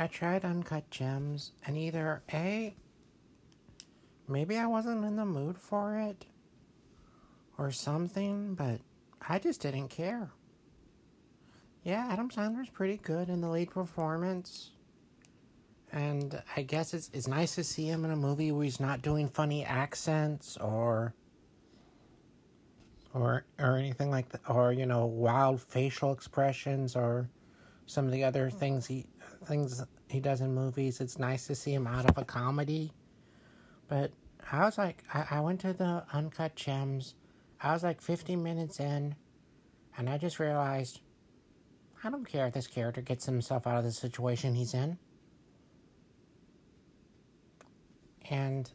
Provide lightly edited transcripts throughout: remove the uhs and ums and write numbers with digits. I tried Uncut Gems, and either A, maybe I wasn't in the mood for it, or something, but I just didn't care. Yeah, Adam Sandler's pretty good in the lead performance. And I guess it's nice to see him in a movie where he's not doing funny accents or anything like that, or, you know, wild facial expressions or some of the other things he does in movies. It's nice to see him out of a comedy. But I was like, I went to the Uncut Gems. I was like 50 minutes in, and I just realized, I don't care if this character gets himself out of the situation he's in. And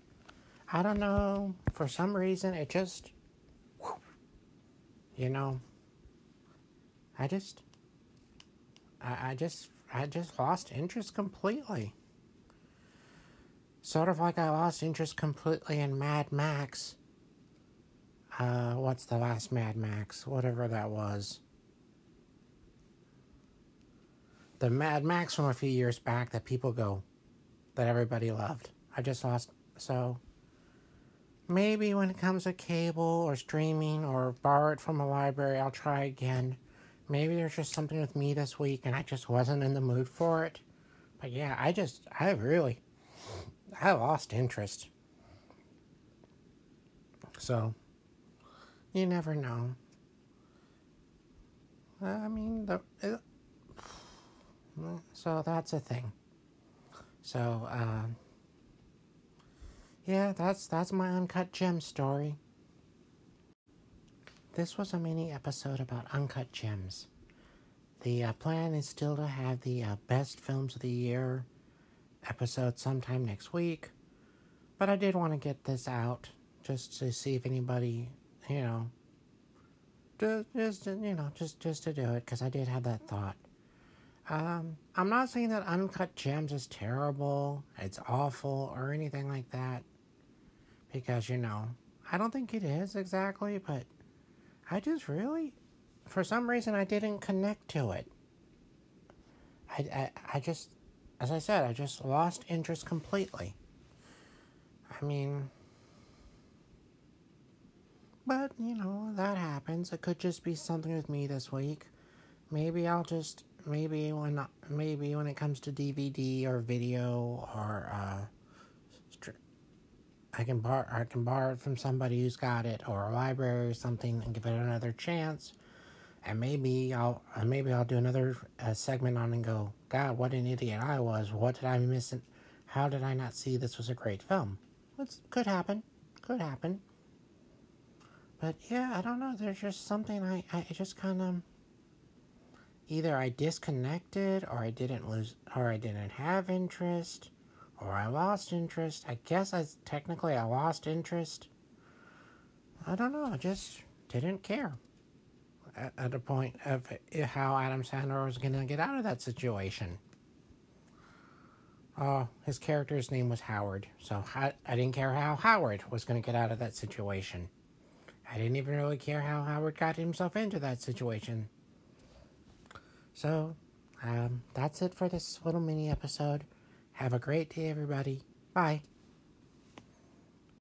I don't know, for some reason, it just, you know, I just lost interest completely. Sort of like I lost interest completely in Mad Max. What's the last Mad Max? Whatever that was. The Mad Max from a few years back that people go, that everybody loved. I just lost, so maybe when it comes to cable or streaming or borrow it from a library, I'll try again. Maybe there's just something with me this week and I just wasn't in the mood for it. But yeah, I lost interest. So, you never know. I mean, so that's a thing. So, yeah, that's my Uncut Gem story. This was a mini episode about Uncut Gems. The plan is still to have the best films of the year episode sometime next week. But I did want to get this out just to see if anybody, you know, just to do it, because I did have that thought. I'm not saying that Uncut Gems is terrible, it's awful, or anything like that. Because, you know, I don't think it is exactly, but I just really, for some reason, I didn't connect to it. I just, as I said, I just lost interest completely. I mean, but, you know, that happens. It could just be something with me this week. Maybe when it comes to DVD or video or, I can borrow it from somebody who's got it, or a library or something, and give it another chance. And maybe I'll do another segment on and go, God, what an idiot I was. What did I miss? How did I not see this was a great film? It could happen. But yeah, I don't know. There's just something I just kind of, either I disconnected, or I didn't have interest, or I lost interest. I guess I lost interest. I don't know. I just didn't care at the point of how Adam Sandler was going to get out of that situation. His character's name was Howard, so I didn't care how Howard was going to get out of that situation. I didn't even really care how Howard got himself into that situation. So, that's it for this little mini episode. Have a great day, everybody. Bye.